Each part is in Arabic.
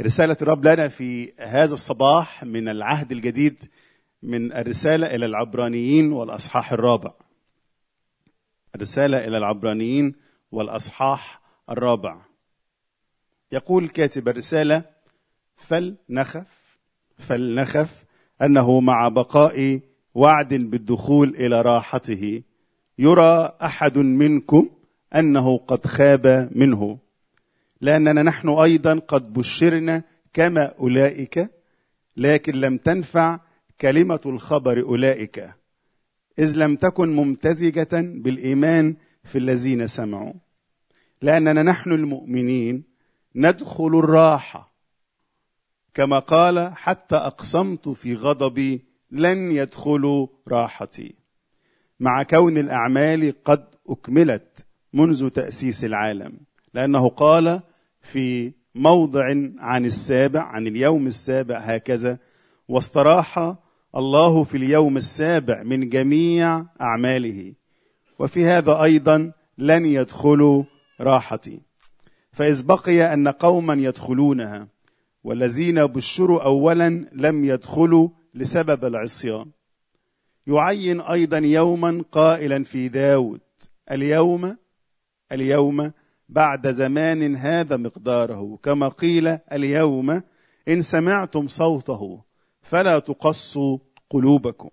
رسالة الرب لنا في هذا الصباح من العهد الجديد، من الرسالة إلى العبرانيين والأصحاح الرابع. الرسالة إلى العبرانيين والأصحاح الرابع، يقول كاتب الرسالة: فلنخف أنه مع بقاء وعد بالدخول إلى راحته يرى أحد منكم أنه قد خاب منه، لأننا نحن أيضا قد بشرنا كما أولئك، لكن لم تنفع كلمة الخبر أولئك، إذ لم تكن ممتزجة بالإيمان في الذين سمعوا، لأننا نحن المؤمنين ندخل الراحة، كما قال: حتى أقسمت في غضبي لن يدخلوا راحتي، مع كون الأعمال قد أكملت منذ تأسيس العالم، لأنه قال في موضع عن السابع، عن اليوم السابع هكذا: واستراح الله في اليوم السابع من جميع أعماله، وفي هذا أيضا لن يدخلوا راحتي. فإذ بقي أن قوما يدخلونها، والذين بشروا أولا لم يدخلوا لسبب العصيان. يعين أيضا يوما قائلا في داود: اليوم بعد زمان هذا مقداره، كما قيل: اليوم إن سمعتم صوته فلا تقصوا قلوبكم.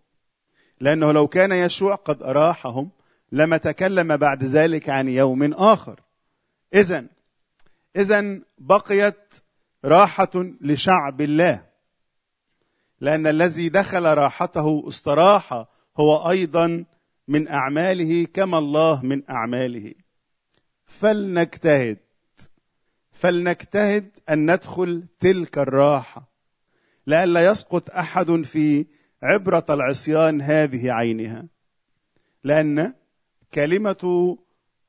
لأنه لو كان يشوع قد أراحهم لما تكلم بعد ذلك عن يوم آخر. إذن بقيت راحة لشعب الله، لأن الذي دخل راحته استراح هو أيضا من أعماله كما الله من أعماله. فلنجتهد أن ندخل تلك الراحة، لئلا يسقط أحد في عبرة العصيان هذه عينها، لأن كلمة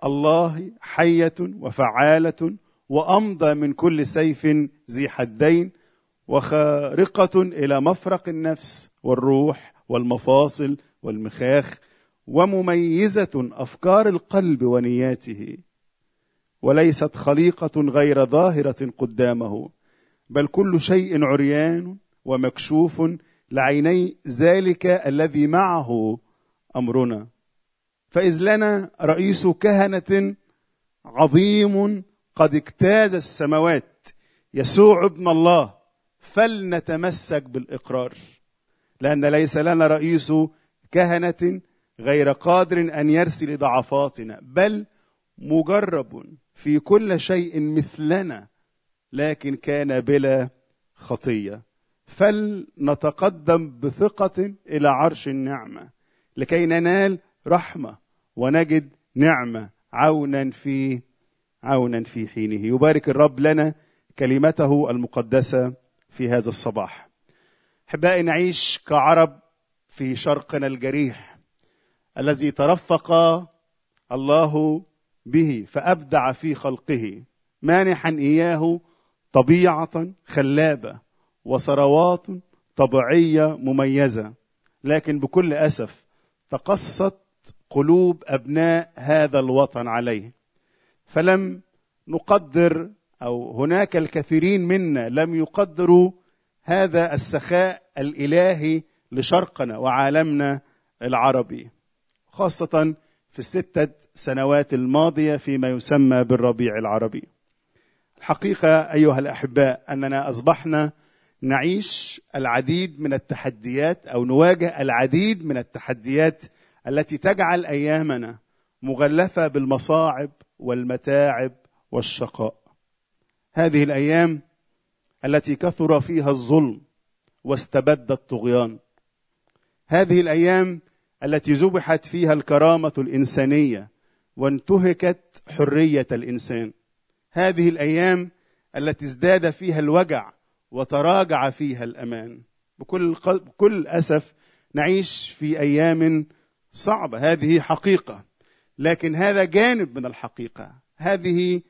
الله حية وفعالة وأمضى من كل سيف ذي حدين، وخارقة إلى مفرق النفس والروح والمفاصل والمخاخ، ومميزة أفكار القلب ونياته، وليست خليقة غير ظاهرة قدامه، بل كل شيء عريان ومكشوف لعيني ذلك الذي معه أمرنا. فإذ لنا رئيس كهنة عظيم قد اجتاز السماوات، يسوع ابن الله، فلنتمسك بالإقرار، لأن ليس لنا رئيس كهنة غير قادر أن يرسل ضعفاتنا، بل مجرب في كل شيء مثلنا، لكن كان بلا خطية. فلنتقدم بثقة إلى عرش النعمة، لكي ننال رحمة ونجد نعمة عونا في حينه. يبارك الرب لنا كلمته المقدسة في هذا الصباح. أحبائي، نعيش كعرب في شرقنا الجريح الذي ترفق الله به فأبدع في خلقه، مانحا إياه طبيعة خلابة وثروات طبيعية مميزة، لكن بكل أسف تقصت قلوب أبناء هذا الوطن عليه، فلم نقدر، أو هناك الكثيرين منا لم يقدروا هذا السخاء الإلهي لشرقنا وعالمنا العربي، خاصة في 6 سنوات الماضية فيما يسمى بالربيع العربي. الحقيقة أيها الأحباء أننا أصبحنا نعيش العديد من التحديات، أو نواجه العديد من التحديات التي تجعل أيامنا مغلفة بالمصاعب والمتاعب والشقاء. هذه الأيام التي كثر فيها الظلم واستبد الطغيان، هذه الأيام التي ذبحت فيها الكرامة الإنسانية وانتهكت حرية الإنسان، هذه الأيام التي ازداد فيها الوجع وتراجع فيها الأمان. بكل أسف نعيش في أيام صعبة، هذه حقيقة، لكن هذا جانب من الحقيقة، هذه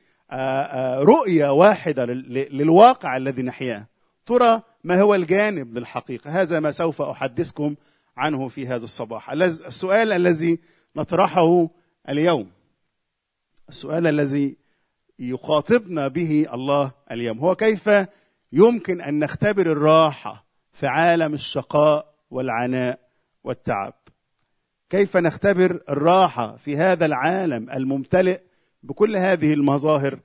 رؤية واحدة للواقع الذي نحياه. ترى ما هو الجانب من الحقيقة؟ هذا ما سوف أحدثكم عنه في هذا الصباح. السؤال الذي نطرحه اليوم، السؤال الذي يخاطبنا به الله اليوم، هو: كيف يمكن أن نختبر الراحة في عالم الشقاء والعناء والتعب. كيف نختبر الراحة في هذا العالم الممتلئ بكل هذه المظاهر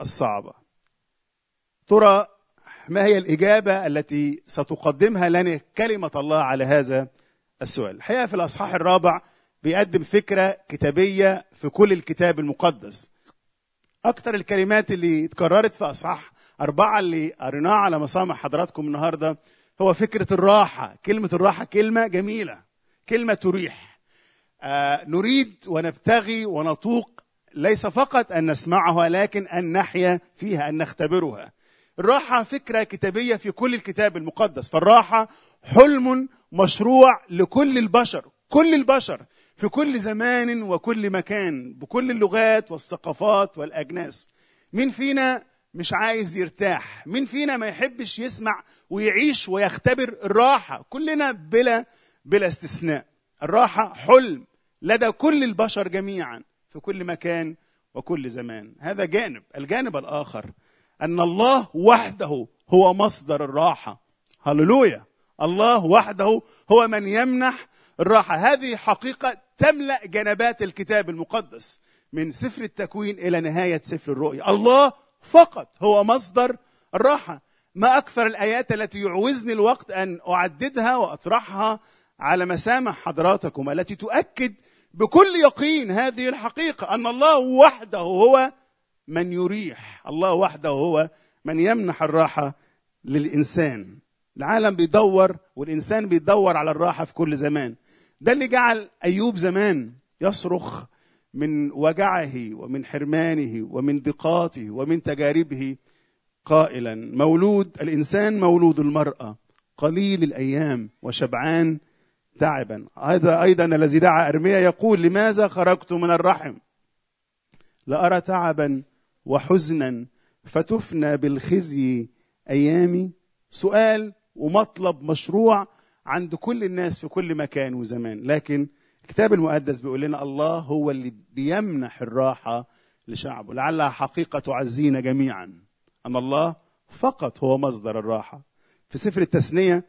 الصعبة؟ ترى ما هي الإجابة التي ستقدمها لنا كلمة الله على هذا السؤال؟ الحقيقة في الأصحاح الرابع بيقدم فكرة كتابية في كل الكتاب المقدس. أكتر الكلمات اللي اتكررت في أصحاح 4 اللي قريناها على مسامع حضراتكم النهاردة هو فكرة الراحة. كلمة الراحة كلمة جميلة، كلمة تريح. نريد ونبتغي ونطوق ليس فقط أن نسمعها لكن أن نحيا فيها، أن نختبرها. الراحة فكرة كتابية في كل الكتاب المقدس، فالراحة حلم مشروع لكل البشر، كل البشر في كل زمان وكل مكان بكل اللغات والثقافات والأجناس. مين فينا مش عايز يرتاح؟ مين فينا ما يحبش يسمع ويعيش ويختبر الراحة؟ كلنا بلا استثناء. الراحة حلم لدى كل البشر جميعا في كل مكان وكل زمان. هذا جانب. الجانب الآخر أن الله وحده هو مصدر الراحة. هللويا! الله وحده هو من يمنح الراحة. هذه حقيقة تملأ جنبات الكتاب المقدس من سفر التكوين إلى نهاية سفر الرؤيا. الله فقط هو مصدر الراحة. ما أكثر الآيات التي يعوزني الوقت أن أعددها وأطرحها على مسامع حضراتكم، التي تؤكد بكل يقين هذه الحقيقة، أن الله وحده هو من يريح، الله وحده هو من يمنح الراحة للإنسان. العالم بيدور والإنسان بيدور على الراحة في كل زمان. ده اللي جعل أيوب زمان يصرخ من وجعه ومن حرمانه ومن ضيقاته ومن تجاربه قائلا: مولود الإنسان مولود المرأة، قليل الأيام وشبعان تعبا. هذا أيضا الذي دعا أرميا يقول: لماذا خرجت من الرحم؟ لأرى تعبا وحزنا فتفنى بالخزي أيامي. سؤال ومطلب مشروع عند كل الناس في كل مكان وزمان، لكن الكتاب المقدس بيقول لنا الله هو اللي بيمنح الراحة لشعبه. لعلها حقيقة تعزينا جميعا، أن الله فقط هو مصدر الراحة. في سفر التثنية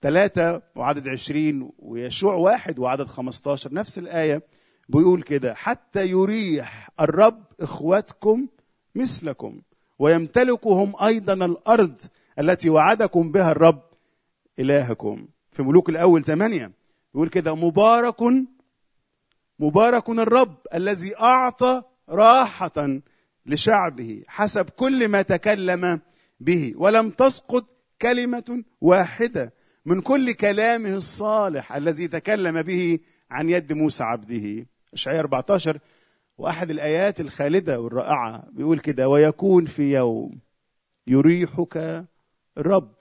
3:20 ويشوع 1:15 نفس الآية بيقول كده: حتى يريح الرب إخوتكم مثلكم ويمتلكهم أيضا الأرض التي وعدكم بها الرب إلهكم. في ملوك الأول 8 يقول كده: مبارك الرب الذي أعطى راحة لشعبه حسب كل ما تكلم به، ولم تسقط كلمة واحدة من كل كلامه الصالح الذي تكلم به عن يد موسى عبده. إشعياء 14 وأحد الآيات الخالدة والرائعة بيقول كده: ويكون في يوم يريحك الرب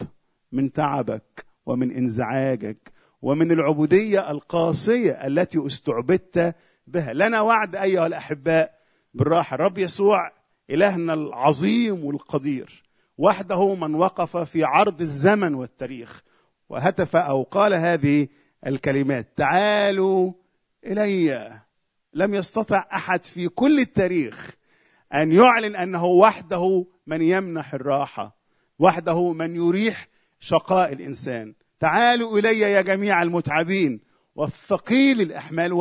من تعبك ومن انزعاجك ومن العبودية القاسية التي استعبدت بها. لنا وعد أيها الأحباء بالراحة. الرب يسوع إلهنا العظيم والقدير وحده من وقف في عرض الزمن والتاريخ وهتف أو قال هذه الكلمات: تعالوا إلي. لم يستطع أحد في كل التاريخ أن يعلن أنه وحده من يمنح الراحة، وحده من يريح شقاء الإنسان. تعالوا إلي يا جميع المتعبين والثقيل الأحمال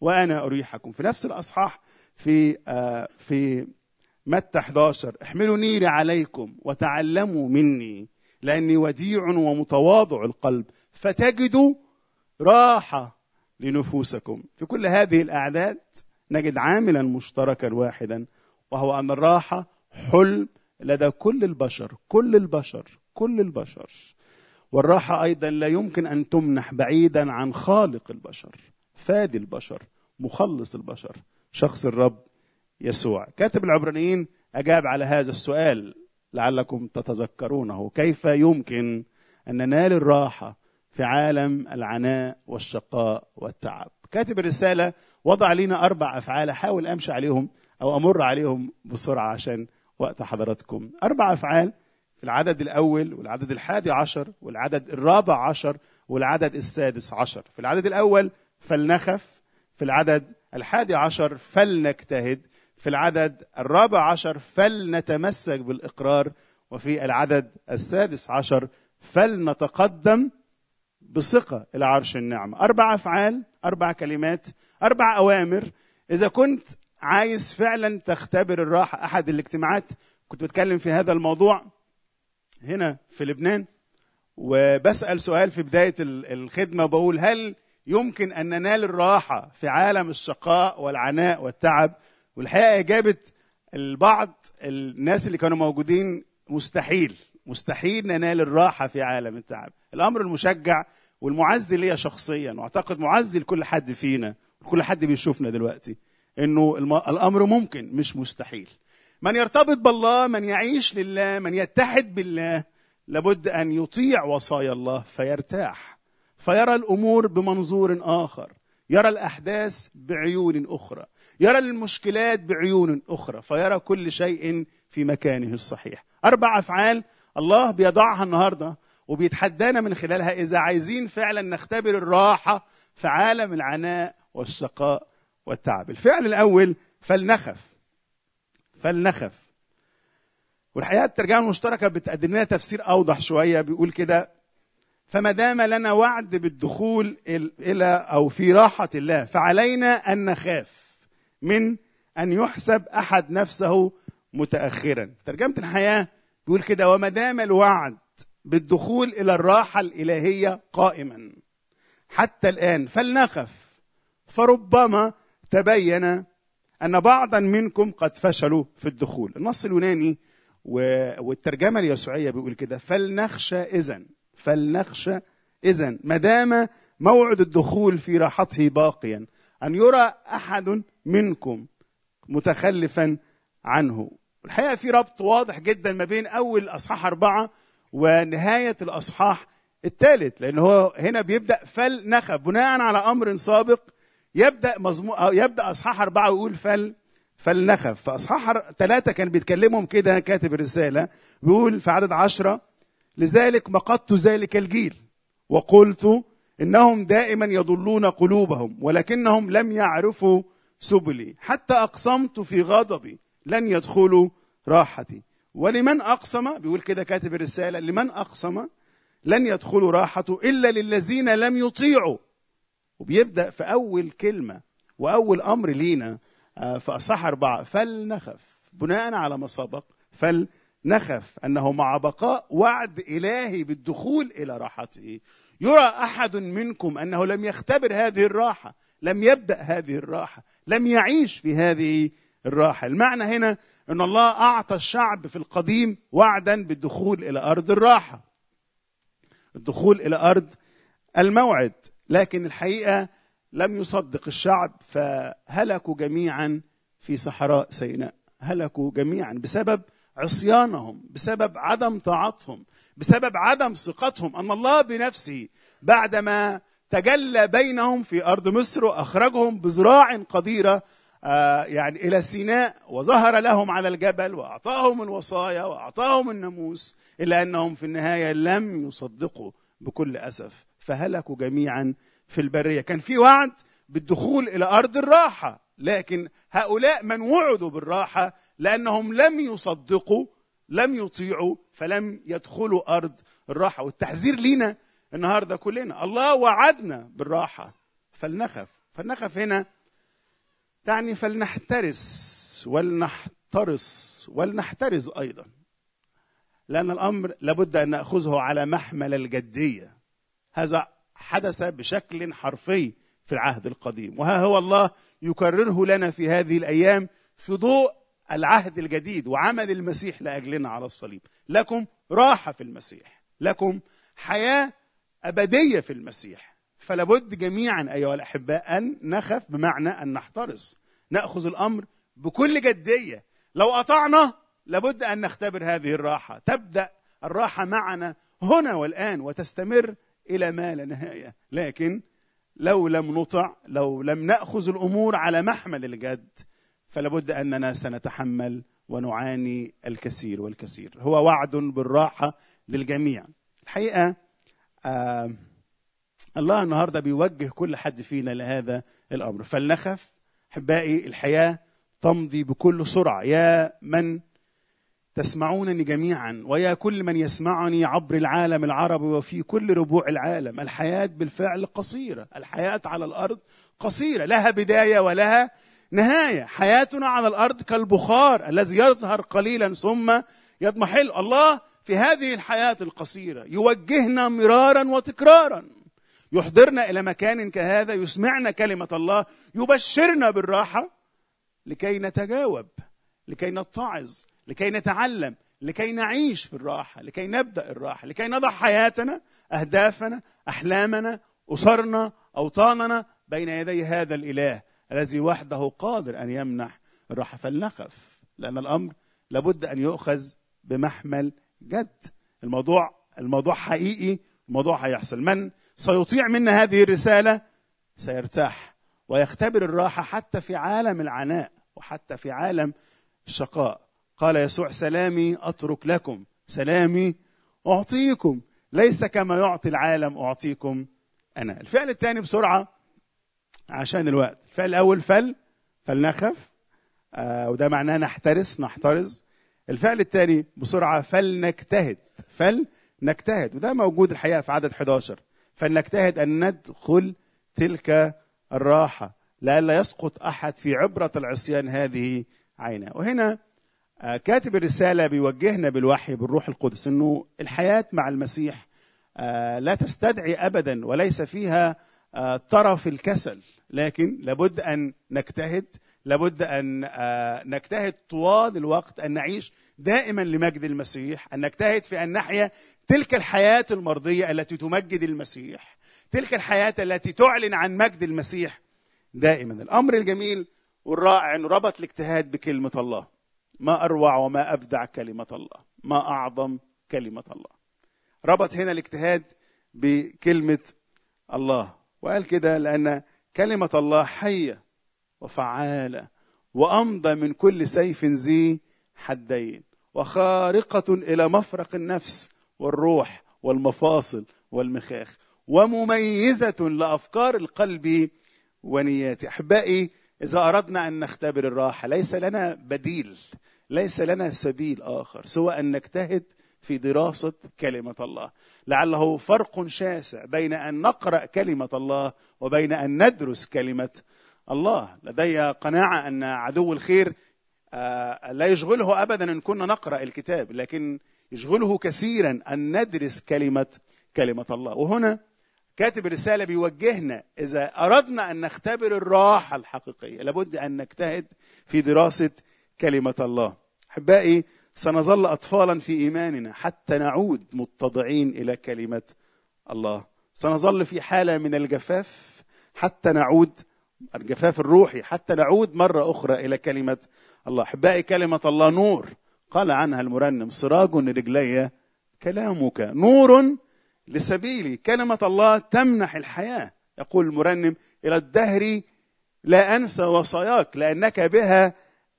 وأنا أريحكم. في نفس الأصحاح في متى 11: احملوا نيري عليكم وتعلموا مني لأني وديع ومتواضع القلب فتجدوا راحة لنفوسكم. في كل هذه الأعداد نجد عاملا مشتركا واحدا، وهو أن الراحة حلم لدى كل البشر. والراحة أيضا لا يمكن أن تمنح بعيدا عن خالق البشر، فادي البشر، مخلص البشر، شخص الرب يسوع. كاتب العبرانيين أجاب على هذا السؤال لعلكم تتذكرونه: كيف يمكن أن ننال الراحة في عالم العناء والشقاء والتعب؟ كاتب الرسالة وضع لنا 4 أفعال، حاول أمشي عليهم أو أمر عليهم بسرعة عشان وقت حضراتكم. 4 أفعال في العدد الأول والعدد 11 والعدد 14 والعدد 16. في العدد الأول: فلنخف. في العدد 11: فلنجتهد. في العدد 14: فلنتمسك بالإقرار وفي العدد السادس عشر فلنتقدم بثقة إلى عرش النعمة. 4 أفعال، 4 كلمات، 4 أوامر. إذا كنت عايز فعلا تختبر الراحة، أحد الاجتماعات كنت بتكلم في هذا الموضوع هنا في لبنان، وبسأل سؤال في بداية الخدمة بقول هل يمكن أن ننال الراحة في عالم الشقاء والعناء والتعب؟ والحقيقة إجابة البعض الناس اللي كانوا موجودين مستحيل ننال الراحة في عالم التعب. الأمر المشجع والمعزي ليا شخصيا، وأعتقد معزي لكل حد فينا وكل حد بيشوفنا دلوقتي، إنه الأمر ممكن مش مستحيل. من يرتبط بالله، من يعيش لله، من يتحد بالله، لابد أن يطيع وصايا الله فيرتاح، فيرى الأمور بمنظور آخر، يرى الأحداث بعيون أخرى، يرى المشكلات بعيون أخرى، فيرى كل شيء في مكانه الصحيح. 4 أفعال الله بيضعها النهاردة وبيتحدانا من خلالها إذا عايزين فعلا نختبر الراحة في عالم العناء والشقاء والتعب. الفعل الأول فلنخف. والحقيقة الترجمة المشتركة بتقدم لنا تفسير أوضح شوية، بيقول كده: فما دام لنا وعد بالدخول إلى أو في راحة الله، فعلينا أن نخاف من أن يحسب أحد نفسه متأخرا. ترجمة الحياة بيقول كده: وما دام الوعد بالدخول إلى الراحة الإلهية قائما حتى الآن، فلنخف، فربما تبين أن بعضا منكم قد فشلوا في الدخول. النص اليوناني والترجمة اليسوعية بيقول كده: فلنخشى إذن ما دام موعد الدخول في راحته باقيا، أن يرى أحد منكم متخلفا عنه. الحقيقة في ربط واضح جدا ما بين أول أصحاح 4 ونهاية الأصحاح 3، لأن هو هنا بيبدأ فلنخف بناء على أمر سابق. يبدأ أصحاح 4 ويقول فلنخف. فأصحاح 3 كان بيتكلمهم كده كاتب الرسالة، بيقول في عدد 10: لذلك مقدت ذلك الجيل وقلت إنهم دائما يضلون قلوبهم ولكنهم لم يعرفوا سبلي، حتى أقسمت في غضبي لن يدخلوا راحتي. ولمن أقسم، بيقول كده كاتب الرسالة، لمن أقسم لن يدخلوا راحته إلا للذين لم يطيعوا. وبيبدأ في أول كلمة وأول أمر لينا في أصحاح 4 فلنخف بناء على ما سبق. فلنخف أنه مع بقاء وعد إلهي بالدخول إلى راحته، يرى أحد منكم أنه لم يختبر هذه الراحة، لم يبدأ هذه الراحة، لم يعيش في هذه الراحة. المعنى هنا أن الله أعطى الشعب في القديم وعدا بالدخول إلى أرض الراحة، الدخول إلى أرض الموعد، لكن الحقيقة لم يصدق الشعب، فهلكوا جميعا في صحراء سيناء، هلكوا جميعا بسبب عصيانهم، بسبب عدم طاعتهم، بسبب عدم ثقتهم أن الله بنفسه بعدما تجلى بينهم في أرض مصر وأخرجهم بزراع قديرة إلى سيناء، وظهر لهم على الجبل وأعطاهم الوصايا وأعطاهم الناموس، إلا أنهم في النهاية لم يصدقوا بكل أسف، فهلكوا جميعا في البرية. كان في وعد بالدخول إلى أرض الراحة، لكن هؤلاء من وعدوا بالراحة لأنهم لم يصدقوا، لم يطيعوا، فلم يدخلوا أرض الراحة. والتحذير لينا النهاردة كلنا، الله وعدنا بالراحة فلنخف. فلنخف هنا تعني فلنحترس ولنحترز أيضا، لأن الأمر لابد أن نأخذه على محمل الجدية. هذا حدث بشكل حرفي في العهد القديم، وها هو الله يكرره لنا في هذه الأيام في ضوء العهد الجديد وعمل المسيح لأجلنا على الصليب. لكم راحة في المسيح، لكم حياة أبدية في المسيح، فلابد جميعا أيها الأحباء أن نخف، بمعنى أن نحترس، نأخذ الأمر بكل جدية. لو قطعنا لابد أن نختبر هذه الراحة، تبدأ الراحة معنا هنا والآن وتستمر إلى ما لا نهاية. لكن لو لم نطع، لو لم نأخذ الأمور على محمل الجد، فلابد أننا سنتحمل ونعاني الكثير والكثير. هو وعد بالراحة للجميع. الحقيقة الله النهاردة بيوجه كل حد فينا لهذا الأمر. فلنخف. أحبائي، الحياة تمضي بكل سرعة. يا من تسمعونني جميعا ويا كل من يسمعني عبر العالم العربي وفي كل ربوع العالم. الحياة بالفعل قصيرة، الحياة على الأرض قصيرة، لها بداية ولها نهاية. حياتنا على الأرض كالبخار الذي يظهر قليلا ثم يضمحل. الله في هذه الحياة القصيرة يوجهنا مرارا وتكرارا، يحضرنا إلى مكان كهذا، يسمعنا كلمة الله، يبشرنا بالراحة لكي نتجاوب، لكي نتعظ، لكي نتعلم، لكي نعيش في الراحة، لكي نبدأ الراحة، لكي نضع حياتنا، أهدافنا، أحلامنا، أسرنا، أوطاننا بين يدي هذا الإله الذي وحده قادر أن يمنح الراحة. فلنخف، لأن الأمر لابد أن يؤخذ بمحمل جد. الموضوع حقيقي، الموضوع هيحصل. من سيطيع منا هذه الرسالة سيرتاح ويختبر الراحة حتى في عالم العناء وحتى في عالم الشقاء. قال يسوع: سلامي أترك لكم، سلامي أعطيكم، ليس كما يعطي العالم أعطيكم أنا. الفعل الثاني بسرعة عشان الوقت. الفعل الأول فلنخف، وده معناه نحترز. الفعل الثاني بسرعة فلنجتهد، وده موجود الحقيقة في عدد 11. فلنجتهد أن ندخل تلك الراحة لئلا يسقط أحد في عبرة العصيان هذه عينا. وهنا كاتب الرسالة بيوجهنا بالوحي بالروح القدس أنه الحياة مع المسيح لا تستدعي أبدا وليس فيها طرف الكسل، لكن لابد أن نجتهد، لابد أن نجتهد طوال الوقت أن نعيش دائما لمجد المسيح، أن نجتهد في أن نحيا تلك الحياة المرضية التي تمجد المسيح، تلك الحياة التي تعلن عن مجد المسيح دائما. الأمر الجميل والرائع أنه ربط الاجتهاد بكلمة الله. ما أروع وما أبدع كلمة الله، ما أعظم كلمة الله. ربط هنا الاجتهاد بكلمة الله وقال كده: لأن كلمة الله حية وفعالة وأمضى من كل سيف ذي حدين وخارقة إلى مفرق النفس والروح والمفاصل والمخاخ ومميزة لأفكار القلب ونياتي. أحبائي، إذا أردنا أن نختبر الراحة ليس لنا بديل، ليس لنا سبيل آخر سوى أن نجتهد في دراسة كلمة الله. لعله فرق شاسع بين أن نقرأ كلمة الله وبين أن ندرس كلمة الله. لدي قناعة أن عدو الخير لا يشغله أبدا أن كنا نقرأ الكتاب، لكن يشغله كثيرا أن ندرس كلمة الله. وهنا كاتب الرسالة بيوجهنا إذا أردنا أن نختبر الراحة الحقيقية لابد أن نجتهد في دراسة كلمة الله. أحبائي، سنظل أطفالا في إيماننا حتى نعود متضعين إلى كلمة الله. سنظل في حالة من الجفاف حتى نعود، الجفاف الروحي، حتى نعود مرة أخرى إلى كلمة الله. أحبائي، كلمة الله نور، قال عنها المرنم: سراج لرجلي كلامك، نور لسبيلي. كلمة الله تمنح الحياة. يقول المرنم: إلى الدهر لا أنسى وصاياك لأنك بها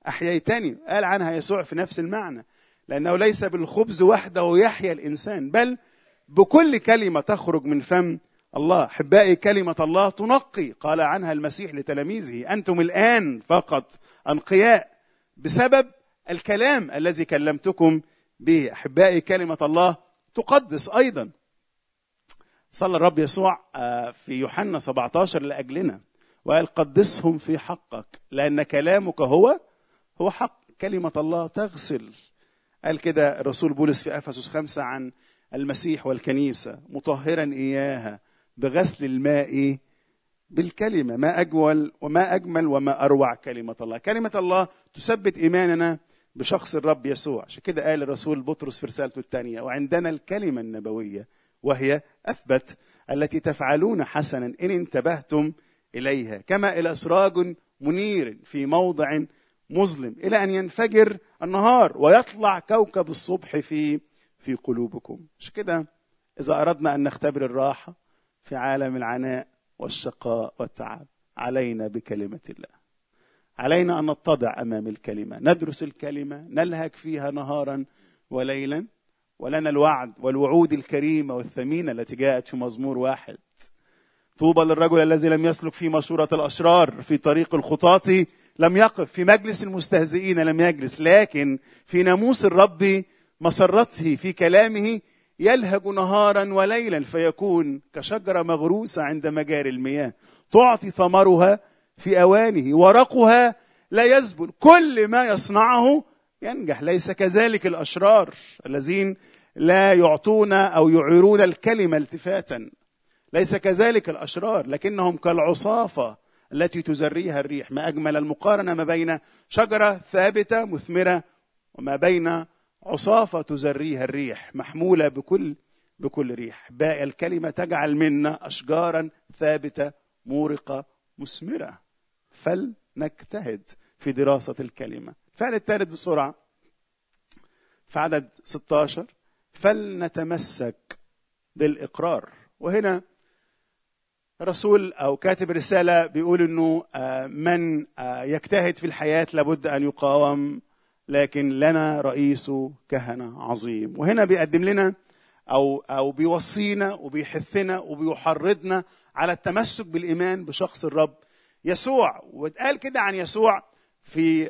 أحييتني. قال عنها يسوع في نفس المعنى: لأنه ليس بالخبز وحده يحيا الإنسان بل بكل كلمة تخرج من فم الله. أحبائي، كلمة الله تنقي. قال عنها المسيح لتلاميذه: أنتم الآن فقط أنقياء بسبب الكلام الذي كلمتكم به. أحبائي، كلمة الله تقدس أيضا. صلى الرب يسوع في يوحنا 17 لأجلنا وقال: قدسهم في حقك لأن كلامك هو حق. كلمة الله تغسل. قال كده الرسول بولس في أفسس 5 عن المسيح والكنيسة: مطهرا إياها بغسل الماء بالكلمة. ما أجمل وما أجمل وما أروع كلمة الله. كلمة الله تثبت إيماننا بشخص الرب يسوع. عشان كده قال الرسول بطرس في رسالته الثانية: وعندنا الكلمة النبوية وهي أثبت التي تفعلون حسنا إن انتبهتم إليها، كما إلى سراج منير في موضع مظلم إلى أن ينفجر النهار ويطلع كوكب الصبح في قلوبكم. عشان كده إذا أردنا أن نختبر الراحة في عالم العناء والشقاء والتعب علينا بكلمة الله. علينا أن نتضع أمام الكلمة، ندرس الكلمة، نلهج فيها نهارا وليلا. ولنا الوعد والوعود الكريمة والثمينة التي جاءت في مزمور 1: طوبى للرجل الذي لم يسلك في مشورة الأشرار، في طريق الخطاة لم يقف في مجلس المستهزئين، لم يجلس، لكن في ناموس الرب مسرته، في كلامه يلهج نهارا وليلا، فيكون كشجرة مغروسة عند مجاري المياه، تعطي ثمرها في أوانه، ورقها لا يزبل، كل ما يصنعه ينجح. ليس كذلك الأشرار الذين لا يعطون أو يعيرون الكلمة التفاتا، ليس كذلك الأشرار، لكنهم كالعصافة التي تزريها الريح. ما أجمل المقارنة ما بين شجرة ثابتة مثمرة وما بين عصافة تزريها الريح محمولة بكل ريح. باقي الكلمة تجعل منا أشجارا ثابتة مورقة مثمرة. فلنجتهد في دراسة الكلمة. الفعل الثالث بسرعة في عدد 16، فلنتمسك بالإقرار. وهنا رسول أو كاتب رسالة بيقول أنه من يجتهد في الحياة لابد أن يقاوم، لكن لنا رئيس كهنة عظيم. وهنا بيقدم لنا أو بيوصينا وبيحثنا وبيحرضنا على التمسك بالإيمان بشخص الرب يسوع. واتقال كده عن يسوع في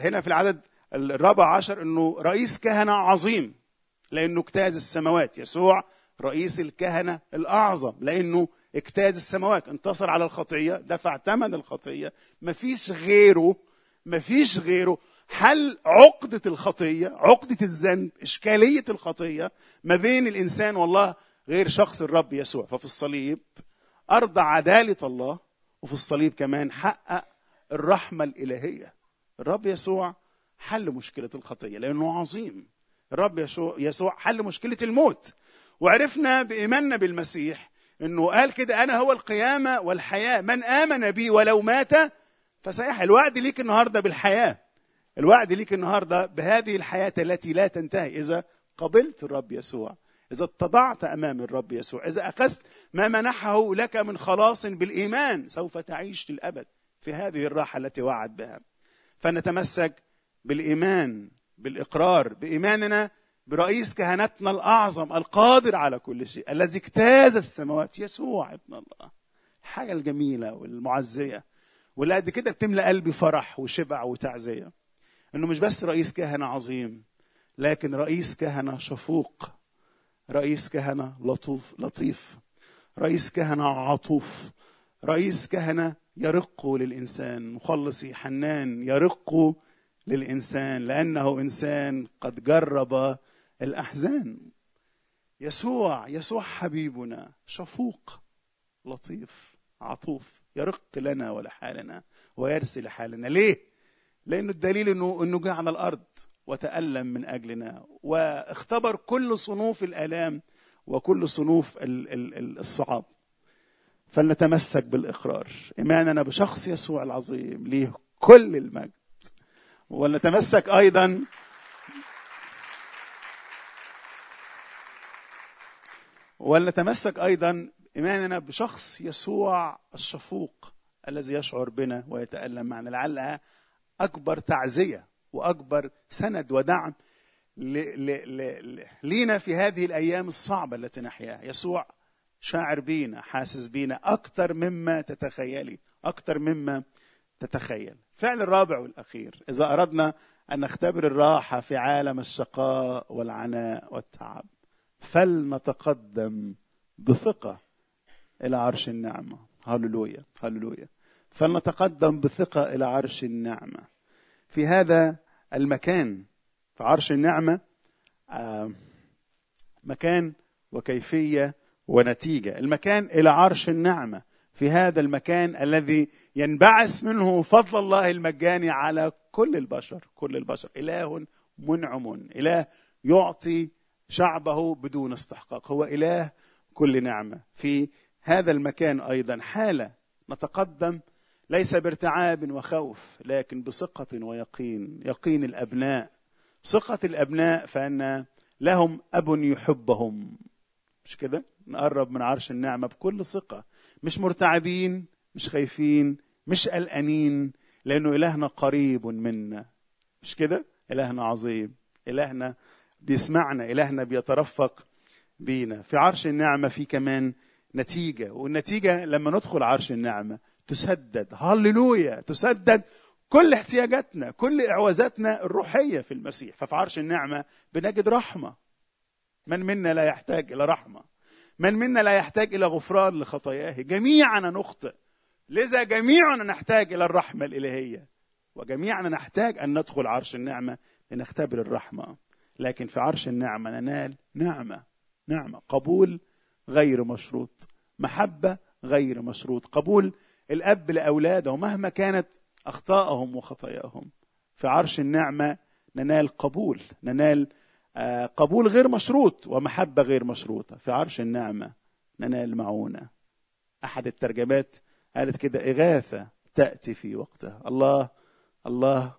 هنا في العدد 14 أنه رئيس كهنة عظيم لأنه اجتاز السماوات. يسوع رئيس الكهنة الأعظم لأنه اجتاز السماوات، انتصر على الخطية، دفع ثمن الخطية. مفيش غيره حل عقدة الخطية، عقدة الذنب، إشكالية الخطية ما بين الإنسان والله غير شخص الرب يسوع. ففي الصليب أرضى عدالة الله، وفي الصليب كمان حقق الرحمة الإلهية. الرب يسوع حل مشكلة الخطية لأنه عظيم. الرب يسوع حل مشكلة الموت، وعرفنا بإيماننا بالمسيح أنه قال كده أنا هو القيامة والحياة، من آمن بي ولو مات فسيحيا. الوعد ليك النهاردة بالحياة، الوعد ليك النهاردة بهذه الحياة التي لا تنتهي إذا قبلت الرب يسوع، إذا اتضعت أمام الرب يسوع، إذا أخذت ما منحه لك من خلاص بالإيمان، سوف تعيش للأبد في هذه الراحة التي وعد بها. فنتمسك بالإيمان، بالإقرار بإيماننا برئيس كهنتنا الأعظم القادر على كل شيء، الذي اجتاز السماوات، يسوع ابن الله. الحاجة الجميلة والمعزية واللي قد كده بتملأ قلبي فرح وشبع وتعزية، أنه مش بس رئيس كهنة عظيم، لكن رئيس كهنة شفوق، رئيس كهنة لطيف، رئيس كهنة عطوف، رئيس كهنة يرق للإنسان. مخلصي حنان يرق للإنسان لأنه إنسان قد جرب الأحزان. يسوع حبيبنا شفوق لطيف عطوف، يرق لنا ولحالنا ويرسي لحالنا. ليه؟ لأنه الدليل أنه جاء على الأرض وتألم من أجلنا، واختبر كل صنوف الآلام وكل صنوف الصعاب. فلنتمسك بالإقرار، إيماننا بشخص يسوع العظيم ليه كل المجد. ولنتمسك أيضا إيماننا بشخص يسوع الشفوق الذي يشعر بنا ويتألم معنا، لعلها أكبر تعزية وأكبر سند ودعم لينا في هذه الأيام الصعبة التي نحياها. يسوع شاعر بينا، حاسس بينا أكتر مما تتخيلي، أكتر مما تتخيل. فعل الرابع والأخير، إذا أردنا أن نختبر الراحة في عالم الشقاء والعناء والتعب، فلنتقدم بثقة إلى عرش النعمة. هللويا هللويا. فلنتقدم بثقة إلى عرش النعمة. في هذا المكان، في عرش النعمة، مكان وكيفية ونتيجة. المكان إلى عرش النعمة، في هذا المكان الذي ينبعث منه فضل الله المجاني على كل البشر. كل البشر، إله منعم، إله يعطي شعبه بدون استحقاق، هو إله كل نعمة. في هذا المكان أيضا حالة نتقدم ليس بارتعاب وخوف، لكن بثقة ويقين، يقين الأبناء، ثقة الأبناء فإن لهم أب يحبهم. مش كده؟ نقرب من عرش النعمة بكل ثقة، مش مرتعبين، مش خايفين، مش قلقانين، لأنه إلهنا قريب منا. مش كده؟ إلهنا عظيم، إلهنا بيسمعنا، إلهنا بيترفق بينا. في عرش النعمة في كمان نتيجة، والنتيجة لما ندخل عرش النعمة تسدد. هللويا. تسدد كل احتياجاتنا، كل اعوازاتنا الروحيه في المسيح. ففي عرش النعمه بنجد رحمه. من منا لا يحتاج الى رحمه؟ من منا لا يحتاج الى غفران لخطاياه؟ جميعنا نخطئ، لذا جميعنا نحتاج الى الرحمه الالهيه، وجميعنا نحتاج ان ندخل عرش النعمه لنختبر الرحمه. لكن في عرش النعمه ننال نعمه، قبول غير مشروط، محبه غير مشروط، قبول الاب لاولاده مهما كانت أخطاءهم وخطاياهم. في عرش النعمة ننال قبول، ننال قبول غير مشروط ومحبة غير مشروطة. في عرش النعمة ننال معونة. أحد الترجمات قالت كده: إغاثة تأتي في وقتها. الله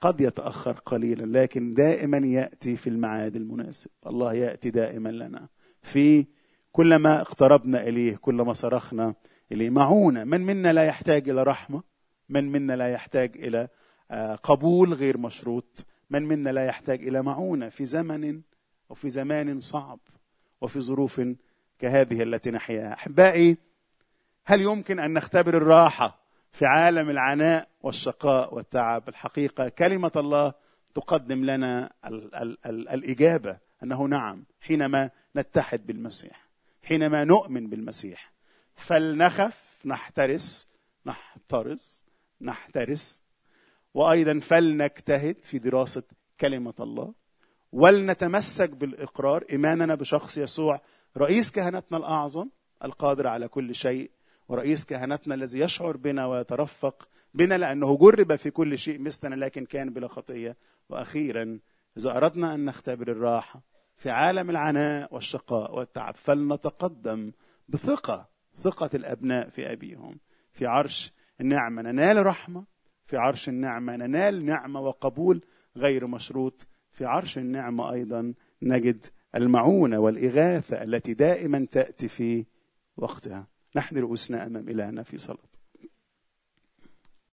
قد يتأخر قليلا لكن دائما يأتي في الميعاد المناسب. الله يأتي دائما لنا، في كلما اقتربنا إليه، كلما صرخنا إليه. معونة. من منا لا يحتاج إلى رحمة؟ من منا لا يحتاج إلى قبول غير مشروط؟ من منا لا يحتاج إلى معونة في زمن وفي زمان صعب وفي ظروف كهذه التي نحياها؟ أحبائي، هل يمكن أن نختبر الراحة في عالم العناء والشقاء والتعب؟ الحقيقة كلمة الله تقدم لنا الإجابة أنه نعم، حينما نتحد بالمسيح، حينما نؤمن بالمسيح. فلنخف، نحترس، وأيضا فلنجتهد في دراسة كلمة الله، ولنتمسك بالإقرار، إيماننا بشخص يسوع رئيس كهنتنا الأعظم القادر على كل شيء، ورئيس كهنتنا الذي يشعر بنا ويترفق بنا لأنه جرب في كل شيء مثلنا لكن كان بلا خطية. وأخيرا، إذا أردنا أن نختبر الراحة في عالم العناء والشقاء والتعب، فلنتقدم بثقة الأبناء في أبيهم. في عرش النعمة ننال رحمة، في عرش النعمة ننال نعمة وقبول غير مشروط، في عرش النعمة أيضا نجد المعونة والإغاثة التي دائما تأتي في وقتها. نحن رؤوسنا أمام إلهنا في صلاة.